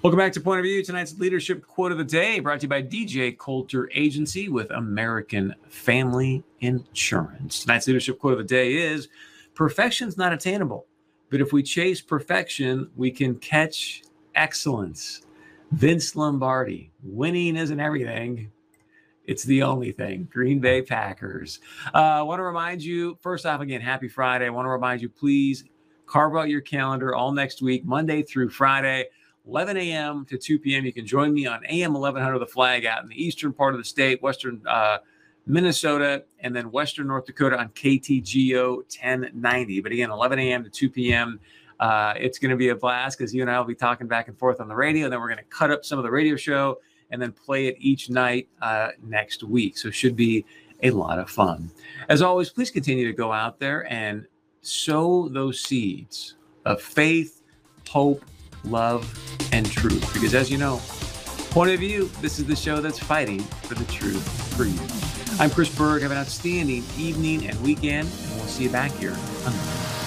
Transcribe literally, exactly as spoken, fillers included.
Welcome back to Point of View. Tonight's leadership quote of the day brought to you by D J Coulter Agency with American Family Insurance. Tonight's leadership quote of the day is, perfection's not attainable, but if we chase perfection, we can catch excellence. Vince Lombardi, winning isn't everything. It's the only thing. Green Bay Packers. I uh, want to remind you, first off, again, happy Friday. I want to remind you, please carve out your calendar all next week, Monday through Friday, eleven a m to two p m You can join me on A M eleven hundred, The Flag, out in the eastern part of the state, western uh, Minnesota, and then western North Dakota on K T G O ten ninety. But again, eleven a m to two p m Uh, it's going to be a blast because you and I will be talking back and forth on the radio, and then we're going to cut up some of the radio show and then play it each night uh, next week. So it should be a lot of fun. As always, please continue to go out there and sow those seeds of faith, hope, love, and truth. Because as you know, Point of View, this is the show that's fighting for the truth for you. I'm Chris Berg. Have an outstanding evening and weekend, and we'll see you back here on